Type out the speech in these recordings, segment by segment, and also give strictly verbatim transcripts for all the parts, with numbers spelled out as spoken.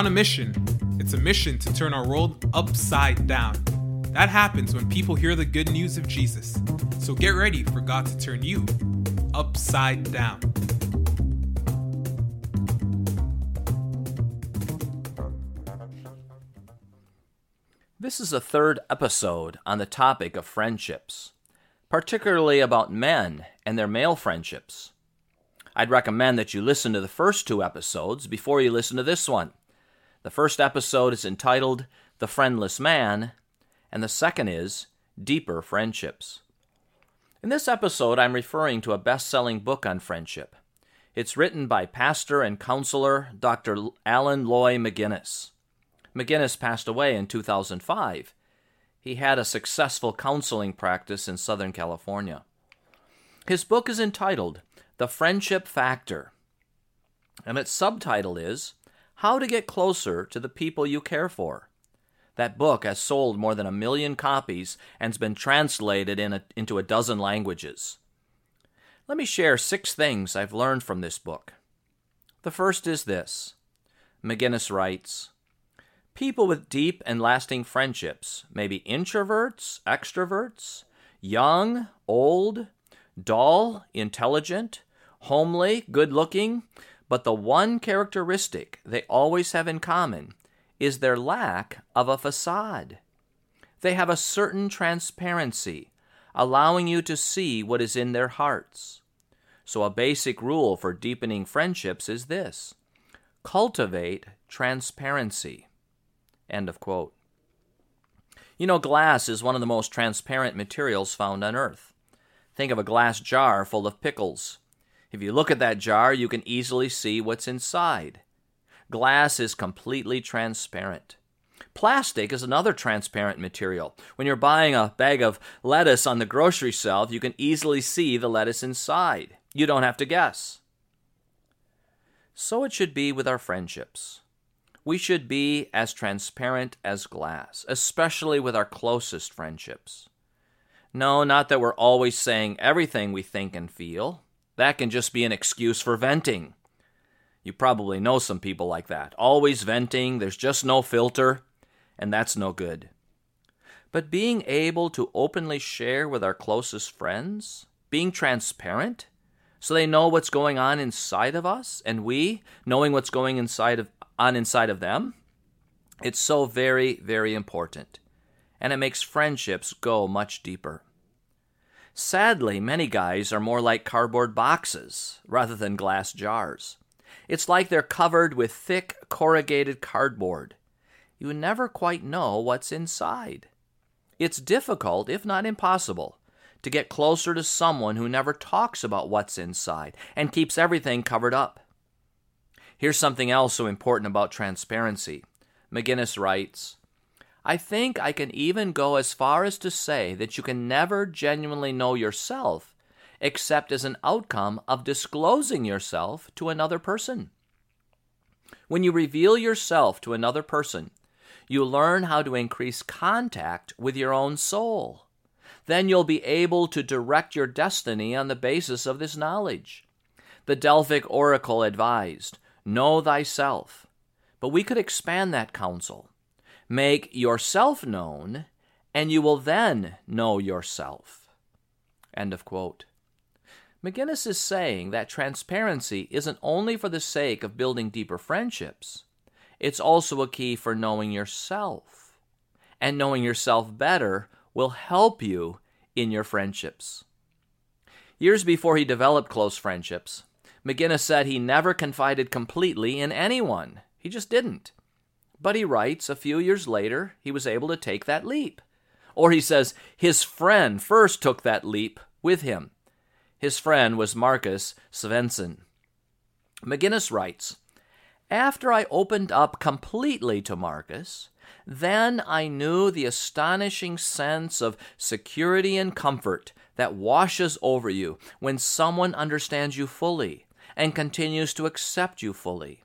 on a mission. It's a mission to turn our world upside down. That happens when people hear the good news of Jesus. So get ready for God to turn you upside down. This is the third episode on the topic of friendships, particularly about men and their male friendships. I'd recommend that you listen to the first two episodes before you listen to this one. The first episode is entitled The Friendless Man, and the second is Deeper Friendships. In this episode, I'm referring to a best-selling book on friendship. It's written by pastor and counselor Doctor Alan Loy McGinnis. McGinnis passed away in two thousand five. He had a successful counseling practice in Southern California. His book is entitled The Friendship Factor, and its subtitle is How to Get Closer to the People You Care For. That book has sold more than a million copies and has been translated in a, into a dozen languages. Let me share six things I've learned from this book. The first is this. McGinnis writes, people with deep and lasting friendships may be introverts, extroverts, young, old, dull, intelligent, homely, good-looking, but the one characteristic they always have in common is their lack of a facade. They have a certain transparency, allowing you to see what is in their hearts. So a basic rule for deepening friendships is this: cultivate transparency. End of quote. You know, glass is one of the most transparent materials found on earth. Think of a glass jar full of pickles. If you look at that jar, you can easily see what's inside. Glass is completely transparent. Plastic is another transparent material. When you're buying a bag of lettuce on the grocery shelf, you can easily see the lettuce inside. You don't have to guess. So it should be with our friendships. We should be as transparent as glass, especially with our closest friendships. No, not that we're always saying everything we think and feel. That can just be an excuse for venting. You probably know some people like that. Always venting, there's just no filter, and that's no good. But being able to openly share with our closest friends, being transparent, so they know what's going on inside of us, and we, knowing what's going inside of on inside of them, it's so very, very important, and it makes friendships go much deeper. Sadly, many guys are more like cardboard boxes rather than glass jars. It's like they're covered with thick, corrugated cardboard. You never quite know what's inside. It's difficult, if not impossible, to get closer to someone who never talks about what's inside and keeps everything covered up. Here's something else so important about transparency. McGinnis writes, I think I can even go as far as to say that you can never genuinely know yourself except as an outcome of disclosing yourself to another person. When you reveal yourself to another person, you learn how to increase contact with your own soul. Then you'll be able to direct your destiny on the basis of this knowledge. The Delphic Oracle advised, know thyself. But we could expand that counsel. Make yourself known, and you will then know yourself. End of quote. McGinnis is saying that transparency isn't only for the sake of building deeper friendships. It's also a key for knowing yourself. And knowing yourself better will help you in your friendships. Years before he developed close friendships, McGinnis said he never confided completely in anyone. He just didn't. But he writes, a few years later, he was able to take that leap. Or he says, his friend first took that leap with him. His friend was Marcus Svensson. McGinnis writes, after I opened up completely to Marcus, then I knew the astonishing sense of security and comfort that washes over you when someone understands you fully and continues to accept you fully.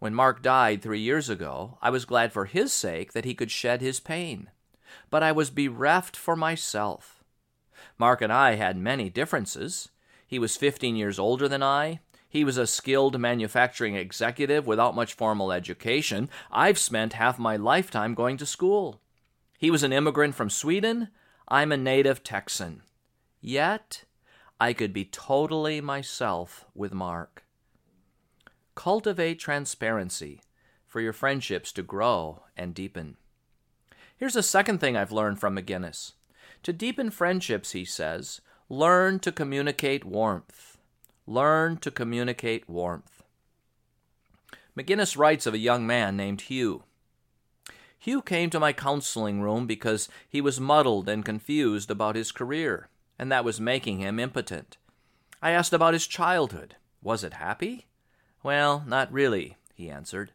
When Mark died three years ago, I was glad for his sake that he could shed his pain, but I was bereft for myself. Mark and I had many differences. He was fifteen years older than I. He was a skilled manufacturing executive without much formal education. I've spent half my lifetime going to school. He was an immigrant from Sweden. I'm a native Texan. Yet, I could be totally myself with Mark. Cultivate transparency for your friendships to grow and deepen. Here's a second thing I've learned from McGinnis. To deepen friendships, he says, learn to communicate warmth. Learn to communicate warmth. McGinnis writes of a young man named Hugh. Hugh came to my counseling room because he was muddled and confused about his career, and that was making him impotent. I asked about his childhood. Was it happy? Well, not really, he answered.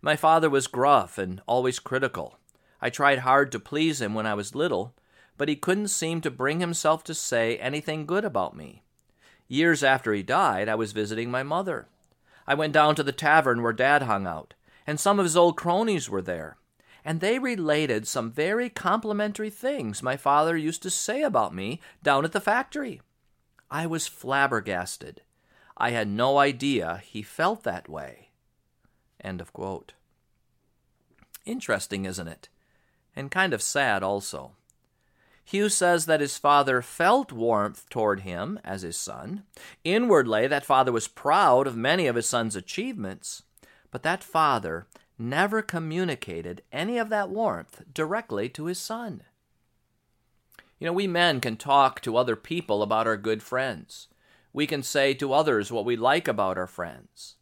My father was gruff and always critical. I tried hard to please him when I was little, but he couldn't seem to bring himself to say anything good about me. Years after he died, I was visiting my mother. I went down to the tavern where Dad hung out, and some of his old cronies were there. And they related some very complimentary things my father used to say about me down at the factory. I was flabbergasted. I had no idea he felt that way. End of quote. Interesting, isn't it? And kind of sad also. Hugh says that his father felt warmth toward him as his son. Inwardly, that father was proud of many of his son's achievements, but that father never communicated any of that warmth directly to his son. You know, we men can talk to other people about our good friends. We can say to others what we like about our friends.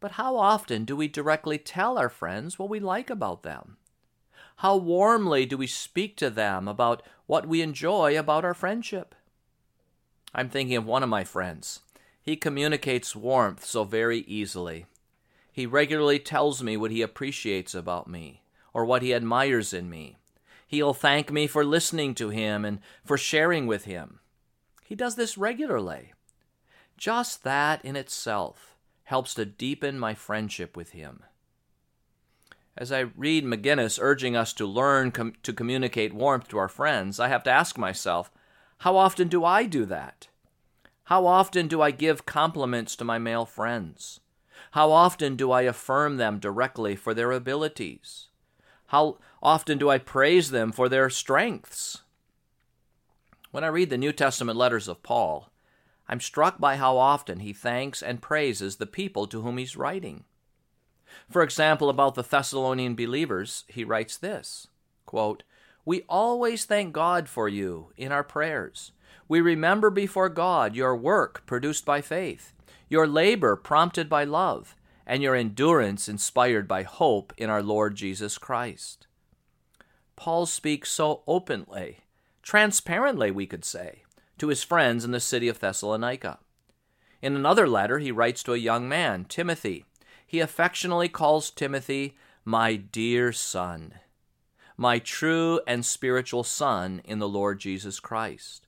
But how often do we directly tell our friends what we like about them? How warmly do we speak to them about what we enjoy about our friendship? I'm thinking of one of my friends. He communicates warmth so very easily. He regularly tells me what he appreciates about me, or what he admires in me. He'll thank me for listening to him and for sharing with him. He does this regularly. Just that in itself helps to deepen my friendship with him. As I read McGinnis urging us to learn com- to communicate warmth to our friends, I have to ask myself, how often do I do that? How often do I give compliments to my male friends? How often do I affirm them directly for their abilities? How often do I praise them for their strengths? When I read the New Testament letters of Paul, I'm struck by how often he thanks and praises the people to whom he's writing. For example, about the Thessalonian believers, he writes this, quote, "We always thank God for you in our prayers. We remember before God your work produced by faith, your labor prompted by love, and your endurance inspired by hope in our Lord Jesus Christ." Paul speaks so openly, transparently, we could say, to his friends in the city of Thessalonica. In another letter, he writes to a young man, Timothy. He affectionately calls Timothy, "my dear son, my true and spiritual son in the Lord Jesus Christ."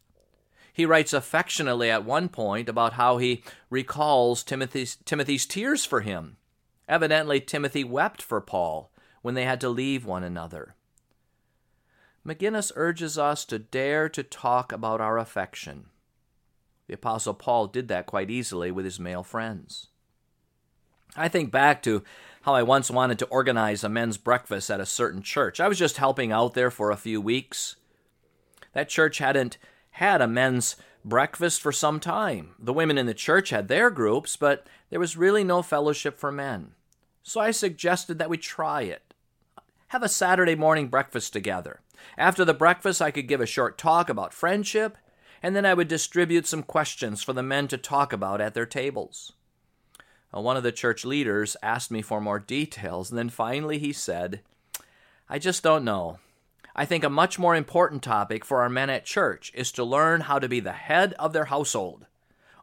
He writes affectionately at one point about how he recalls Timothy's, Timothy's tears for him. Evidently, Timothy wept for Paul when they had to leave one another. McGinnis urges us to dare to talk about our affection. The Apostle Paul did that quite easily with his male friends. I think back to how I once wanted to organize a men's breakfast at a certain church. I was just helping out there for a few weeks. That church hadn't had a men's breakfast for some time. The women in the church had their groups, but there was really no fellowship for men. So I suggested that we try it. Have a Saturday morning breakfast together. After the breakfast, I could give a short talk about friendship, and then I would distribute some questions for the men to talk about at their tables. One of the church leaders asked me for more details, and then finally he said, "I just don't know. I think a much more important topic for our men at church is to learn how to be the head of their household.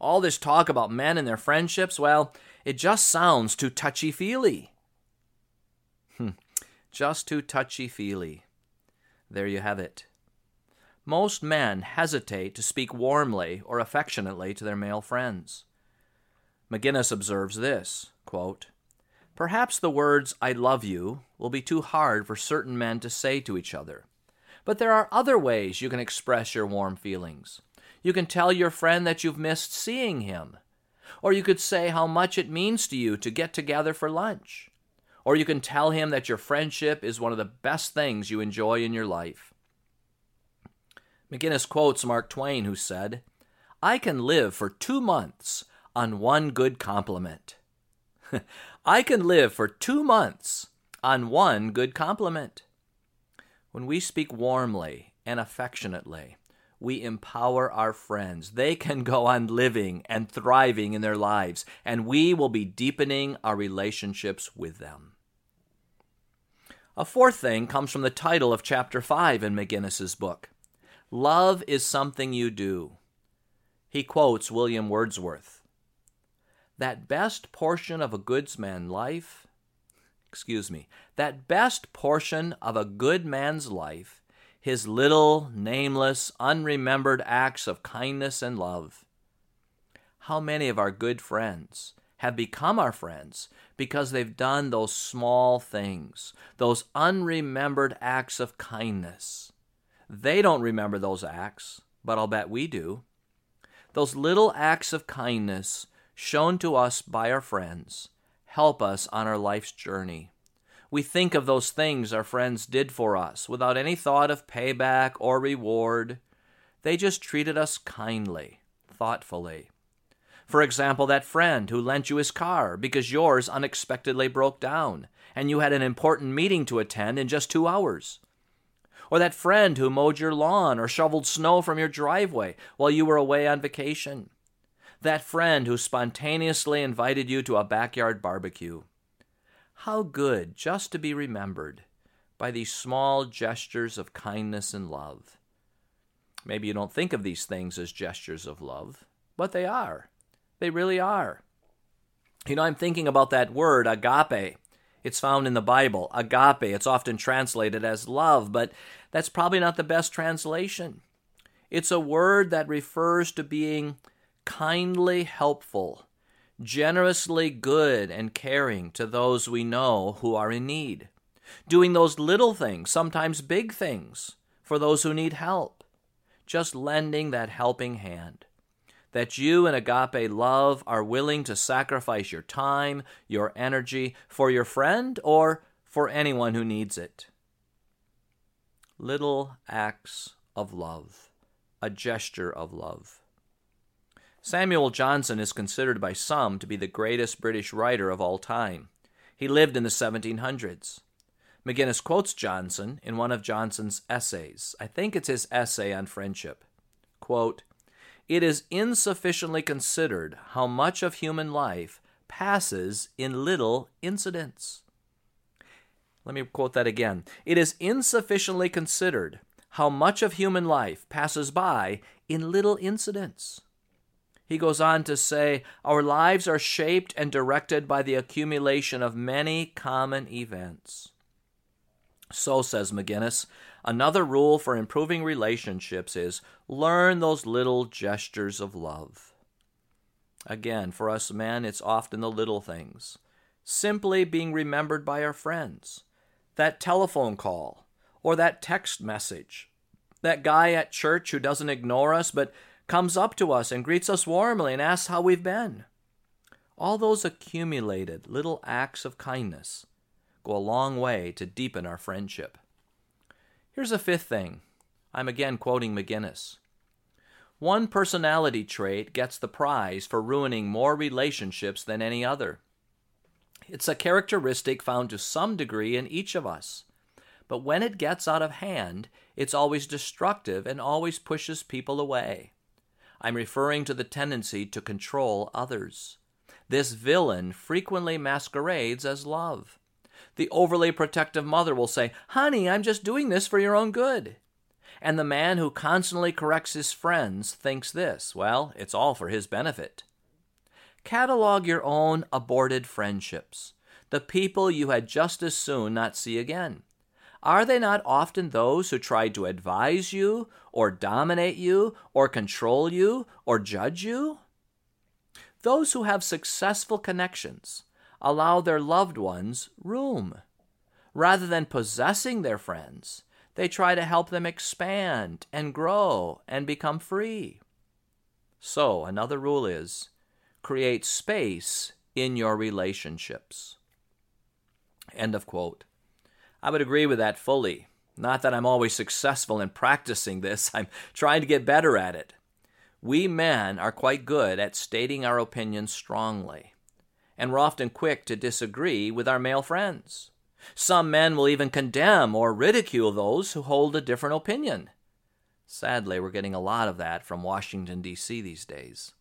All this talk about men and their friendships, well, it just sounds too touchy-feely." Hmm. Just too touchy-feely. There you have it. Most men hesitate to speak warmly or affectionately to their male friends. McGinnis observes this, quote, "Perhaps the words 'I love you' will be too hard for certain men to say to each other. But there are other ways you can express your warm feelings. You can tell your friend that you've missed seeing him. Or you could say how much it means to you to get together for lunch. Or you can tell him that your friendship is one of the best things you enjoy in your life. McGinnis quotes Mark Twain, who said, "I can live for two months on one good compliment." I can live for two months on one good compliment. When we speak warmly and affectionately, we empower our friends. They can go on living and thriving in their lives, and we will be deepening our relationships with them. A fourth thing comes from the title of chapter five in McGinnis's book. Love is something you do. He quotes William Wordsworth. That best portion of a good man's life, excuse me, that best portion of a good man's life his little, nameless, unremembered acts of kindness and love. How many of our good friends have become our friends because they've done those small things, those unremembered acts of kindness? They don't remember those acts, but I'll bet we do. Those little acts of kindness shown to us by our friends help us on our life's journey. We think of those things our friends did for us without any thought of payback or reward. They just treated us kindly, thoughtfully. For example, that friend who lent you his car because yours unexpectedly broke down and you had an important meeting to attend in just two hours. Or that friend who mowed your lawn or shoveled snow from your driveway while you were away on vacation. That friend who spontaneously invited you to a backyard barbecue. How good just to be remembered by these small gestures of kindness and love. Maybe you don't think of these things as gestures of love, but they are. They really are. You know, I'm thinking about that word, agape. It's found in the Bible, agape. It's often translated as love, but that's probably not the best translation. It's a word that refers to being kindly helpful, generously good and caring to those we know who are in need. Doing those little things, sometimes big things, for those who need help. Just lending that helping hand. That you in agape love are willing to sacrifice your time, your energy, for your friend or for anyone who needs it. Little acts of love. A gesture of love. Samuel Johnson is considered by some to be the greatest British writer of all time. He lived in the seventeen hundreds. McGinnis quotes Johnson in one of Johnson's essays. I think it's his essay on friendship. Quote, "It is insufficiently considered how much of human life passes in little incidents." Let me quote that again. "It is insufficiently considered how much of human life passes by in little incidents." He goes on to say, "Our lives are shaped and directed by the accumulation of many common events." So, says McGinnis, another rule for improving relationships is learn those little gestures of love. Again, for us men, it's often the little things. Simply being remembered by our friends. That telephone call or that text message. That guy at church who doesn't ignore us but comes up to us and greets us warmly and asks how we've been. All those accumulated little acts of kindness go a long way to deepen our friendship. Here's a fifth thing. I'm again quoting McGinnis. One personality trait gets the prize for ruining more relationships than any other. It's a characteristic found to some degree in each of us. But when it gets out of hand, it's always destructive and always pushes people away. I'm referring to the tendency to control others. This villain frequently masquerades as love. The overly protective mother will say, "Honey, I'm just doing this for your own good." And the man who constantly corrects his friends thinks this, well, it's all for his benefit. Catalog your own aborted friendships, the people you had just as soon not see again. Are they not often those who tried to advise you, or dominate you, or control you, or judge you? Those who have successful connections allow their loved ones room. Rather than possessing their friends, they try to help them expand and grow and become free. So another rule is, create space in your relationships. End of quote. I would agree with that fully. Not that I'm always successful in practicing this. I'm trying to get better at it. We men are quite good at stating our opinions strongly, and we're often quick to disagree with our male friends. Some men will even condemn or ridicule those who hold a different opinion. Sadly, we're getting a lot of that from Washington, D C these days.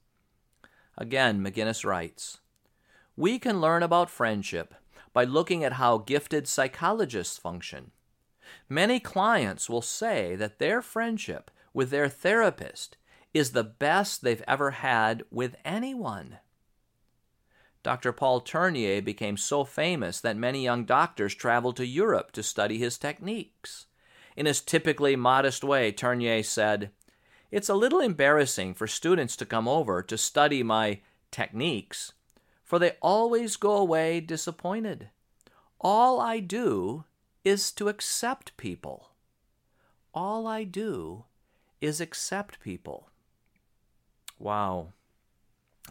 Again, McGinnis writes, "We can learn about friendship by looking at how gifted psychologists function. Many clients will say that their friendship with their therapist is the best they've ever had with anyone." Doctor Paul Tournier became so famous that many young doctors traveled to Europe to study his techniques. In his typically modest way, Tournier said, "It's a little embarrassing for students to come over to study my techniques, for they always go away disappointed. All I do is to accept people. All I do is accept people." Wow.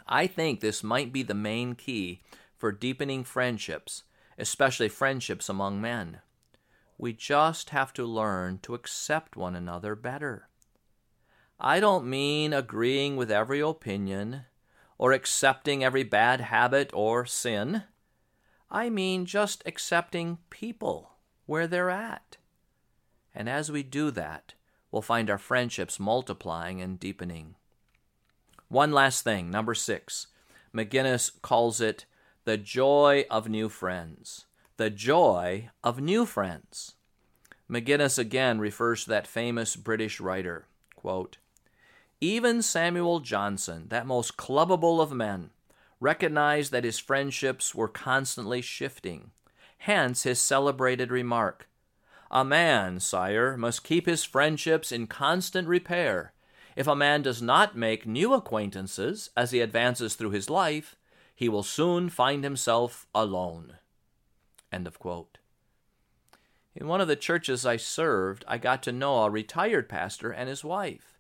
I think this might be the main key for deepening friendships, especially friendships among men. We just have to learn to accept one another better. I don't mean agreeing with every opinion or accepting every bad habit or sin. I mean just accepting people where they're at. And as we do that, we'll find our friendships multiplying and deepening. One last thing, number six. McGinnis calls it the joy of new friends. The joy of new friends. McGinnis again refers to that famous British writer, quote, "Even Samuel Johnson, that most clubbable of men, recognized that his friendships were constantly shifting. Hence his celebrated remark, 'A man, sire, must keep his friendships in constant repair. If a man does not make new acquaintances as he advances through his life, he will soon find himself alone.'" End of quote. In one of the churches I served, I got to know a retired pastor and his wife.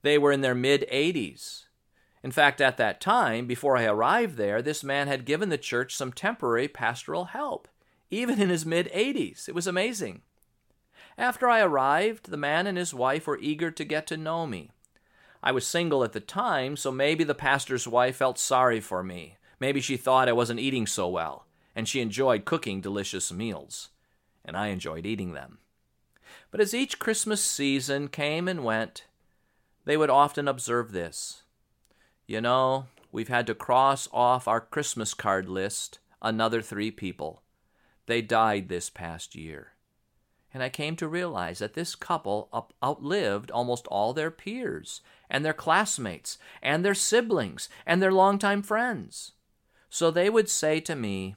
They were in their mid-eighties. In fact, at that time, before I arrived there, this man had given the church some temporary pastoral help, even in his mid-eighties. It was amazing. After I arrived, the man and his wife were eager to get to know me. I was single at the time, so maybe the pastor's wife felt sorry for me. Maybe she thought I wasn't eating so well, and she enjoyed cooking delicious meals, and I enjoyed eating them. But as each Christmas season came and went, they would often observe this. "You know, we've had to cross off our Christmas card list another three people. They died this past year." And I came to realize that this couple up- outlived almost all their peers and their classmates and their siblings and their longtime friends. So they would say to me,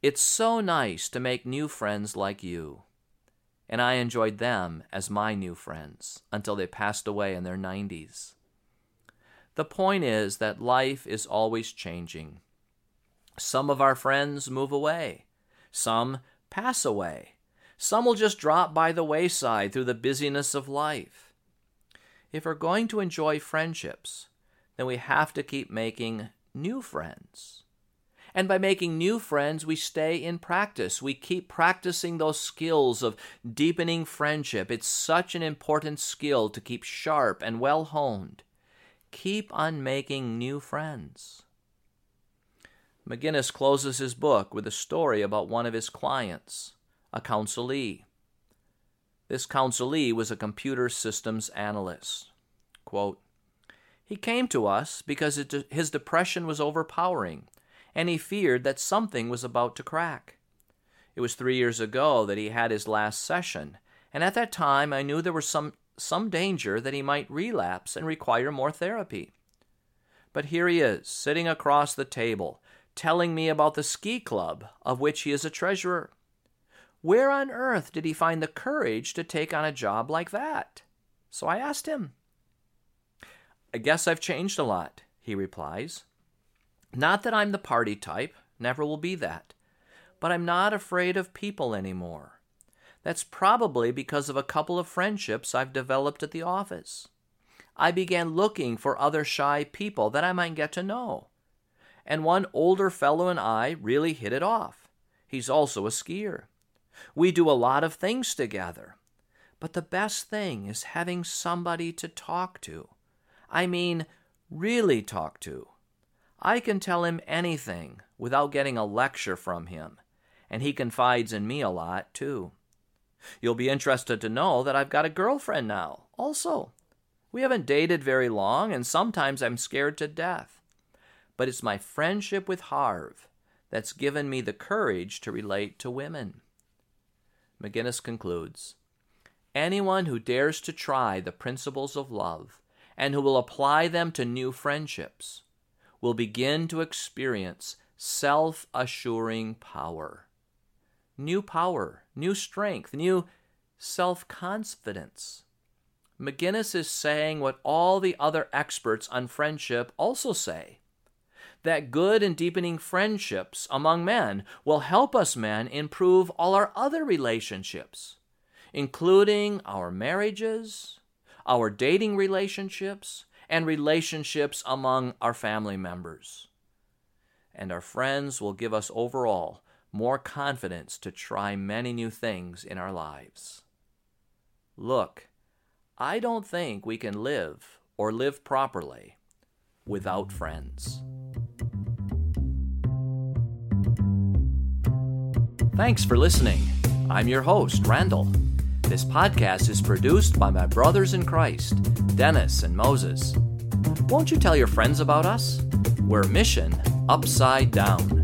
"It's so nice to make new friends like you." And I enjoyed them as my new friends until they passed away in their nineties. The point is that life is always changing. Some of our friends move away. Some pass away. Some will just drop by the wayside through the busyness of life. If we're going to enjoy friendships, then we have to keep making new friends. And by making new friends, we stay in practice. We keep practicing those skills of deepening friendship. It's such an important skill to keep sharp and well honed. Keep on making new friends. McGinnis closes his book with a story about one of his clients, a counselee. This counselee was a computer systems analyst. Quote, "He came to us because it de- his depression was overpowering, and he feared that something was about to crack. It was three years ago that he had his last session, and at that time I knew there was some, some danger that he might relapse and require more therapy. But here he is, sitting across the table, telling me about the ski club of which he is a treasurer. Where on earth did he find the courage to take on a job like that? So I asked him. 'I guess I've changed a lot,' he replies. 'Not that I'm the party type, never will be that, but I'm not afraid of people anymore. That's probably because of a couple of friendships I've developed at the office. I began looking for other shy people that I might get to know. and one older fellow and I really hit it off. He's also a skier. We do a lot of things together. But the best thing is having somebody to talk to. I mean, really talk to. I can tell him anything without getting a lecture from him, and he confides in me a lot, too. You'll be interested to know that I've got a girlfriend now, also. We haven't dated very long, and sometimes I'm scared to death. But it's my friendship with Harve that's given me the courage to relate to women. McGinnis concludes, anyone who dares to try the principles of love and who will apply them to new friendships will begin to experience self-assuring power. New power, new strength, new self-confidence. McGinnis is saying what all the other experts on friendship also say, that good and deepening friendships among men will help us men improve all our other relationships, including our marriages, our dating relationships, and relationships among our family members. And our friends will give us overall more confidence to try many new things in our lives. Look, I don't think we can live or live properly without friends. Thanks for listening. I'm your host, Randall. This podcast is produced by my brothers in Christ, Dennis and Moses. Won't you tell your friends about us? We're Mission Upside Down.